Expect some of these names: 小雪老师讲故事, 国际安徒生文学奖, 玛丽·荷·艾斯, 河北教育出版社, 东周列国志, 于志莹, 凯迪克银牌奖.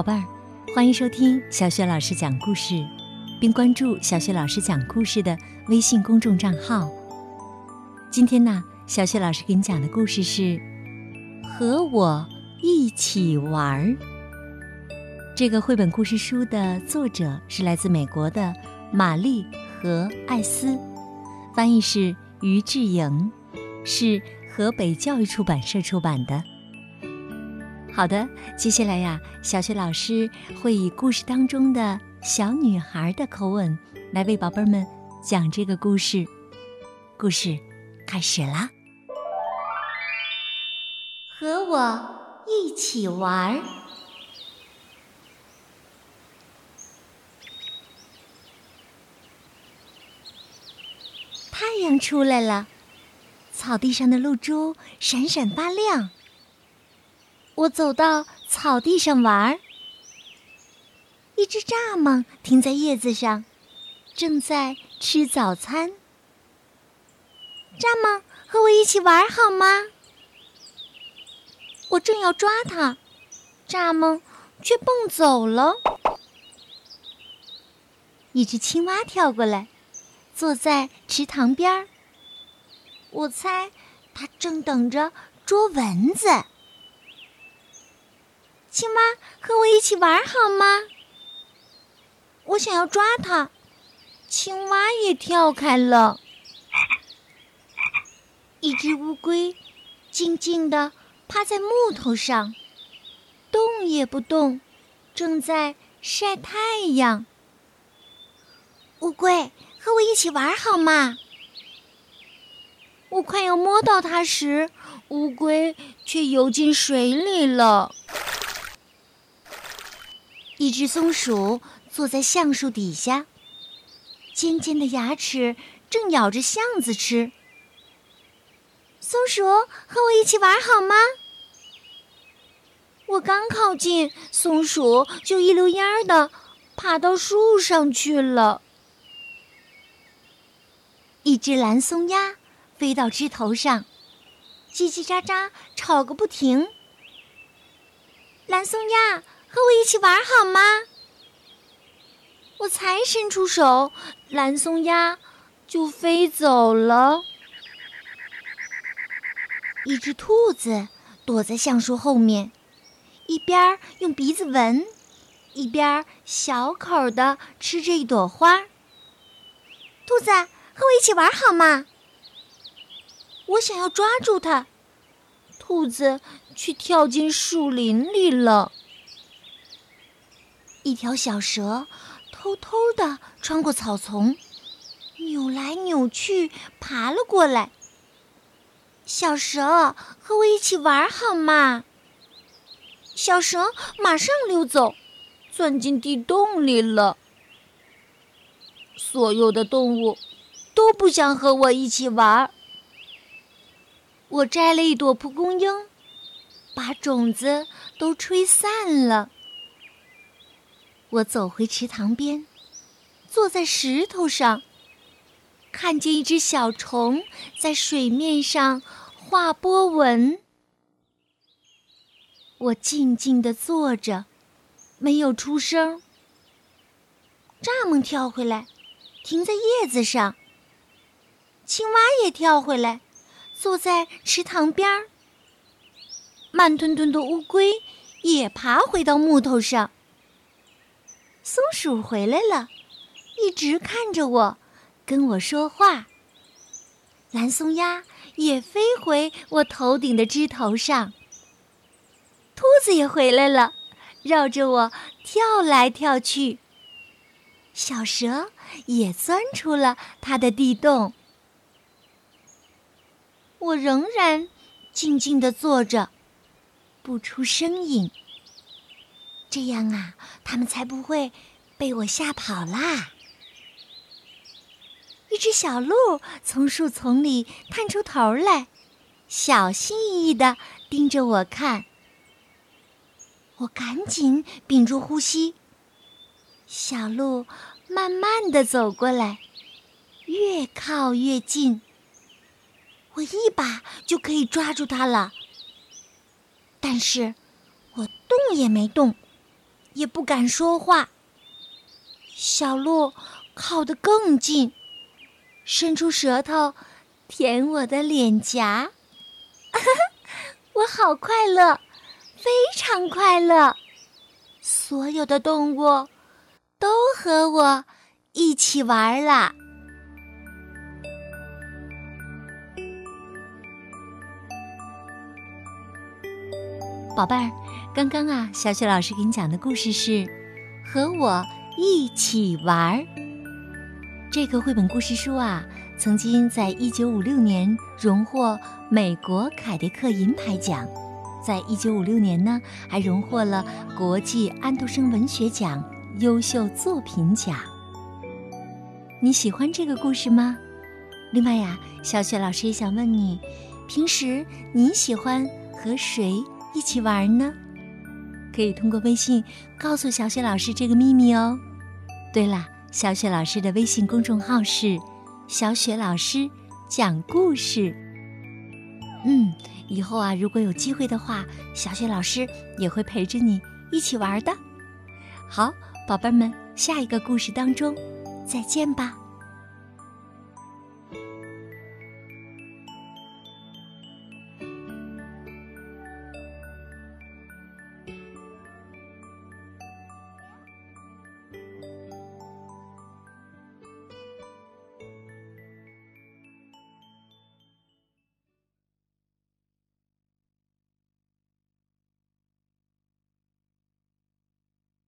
伙伴，欢迎收听小雪老师讲故事，并关注小雪老师讲故事的微信公众账号。今天呢，小雪老师给你讲的故事是和我一起玩。这个绘本故事书的作者是来自美国的玛丽和艾斯，翻译是于志莹，是河北教育出版社出版的。好的，接下来呀，小雪老师会以故事当中的小女孩的口吻来为宝贝们讲这个故事。故事开始啦！和我一起玩。太阳出来了，草地上的露珠闪闪发亮。我走到草地上玩，一只蚱蜢停在叶子上，正在吃早餐。蚱蜢，和我一起玩好吗？我正要抓它，蚱蜢却蹦走了。一只青蛙跳过来，坐在池塘边，我猜它正等着捉蚊子。青蛙，和我一起玩好吗？我想要抓它，青蛙也跳开了。一只乌龟静静地趴在木头上，动也不动，正在晒太阳。乌龟，和我一起玩好吗？我快要摸到它时，乌龟却游进水里了。一只松鼠坐在橡树底下，尖尖的牙齿正咬着橡子吃。松鼠，和我一起玩好吗？我刚靠近，松鼠就一溜烟儿地爬到树上去了。一只蓝松鸦飞到枝头上，叽叽喳喳吵个不停。蓝松鸦，和我一起玩好吗？我才伸出手，蓝松鸦就飞走了。一只兔子躲在橡树后面，一边用鼻子闻，一边小口地吃着一朵花。兔子，和我一起玩好吗？我想要抓住它，兔子却跳进树林里了。一条小蛇偷偷地穿过草丛，扭来扭去爬了过来。小蛇，和我一起玩好吗？小蛇马上溜走，钻进地洞里了。所有的动物都不想和我一起玩。我摘了一朵蒲公英，把种子都吹散了。我走回池塘边，坐在石头上，看见一只小虫在水面上画波纹。我静静地坐着，没有出声。蚱蜢跳回来，停在叶子上。青蛙也跳回来，坐在池塘边。慢吞吞的乌龟也爬回到木头上。松鼠回来了，一直看着我，跟我说话。蓝松鸦也飞回我头顶的枝头上。兔子也回来了，绕着我跳来跳去。小蛇也钻出了它的地洞。我仍然静静地坐着，不出声音。这样啊，他们才不会被我吓跑啦。一只小鹿从树丛里探出头来，小心翼翼地盯着我看。我赶紧屏住呼吸，小鹿慢慢地走过来，越靠越近，我一把就可以抓住它了。但是我动也没动，也不敢说话。小鹿靠得更近，伸出舌头舔我的脸颊。我好快乐，非常快乐。所有的动物都和我一起玩啦。宝贝儿，刚刚啊，小雪老师给你讲的故事是和我一起玩。这个绘本故事书啊，曾经在1956年荣获美国凯迪克银牌奖，在1956年呢，还荣获了国际安徒生文学奖优秀作品奖。你喜欢这个故事吗？另外呀，小雪老师也想问你，平时你喜欢和谁一起玩呢？可以通过微信告诉小雪老师这个秘密哦。对了，小雪老师的微信公众号是小雪老师讲故事。以后啊，如果有机会的话，小雪老师也会陪着你一起玩的。好，宝贝们，下一个故事当中再见吧。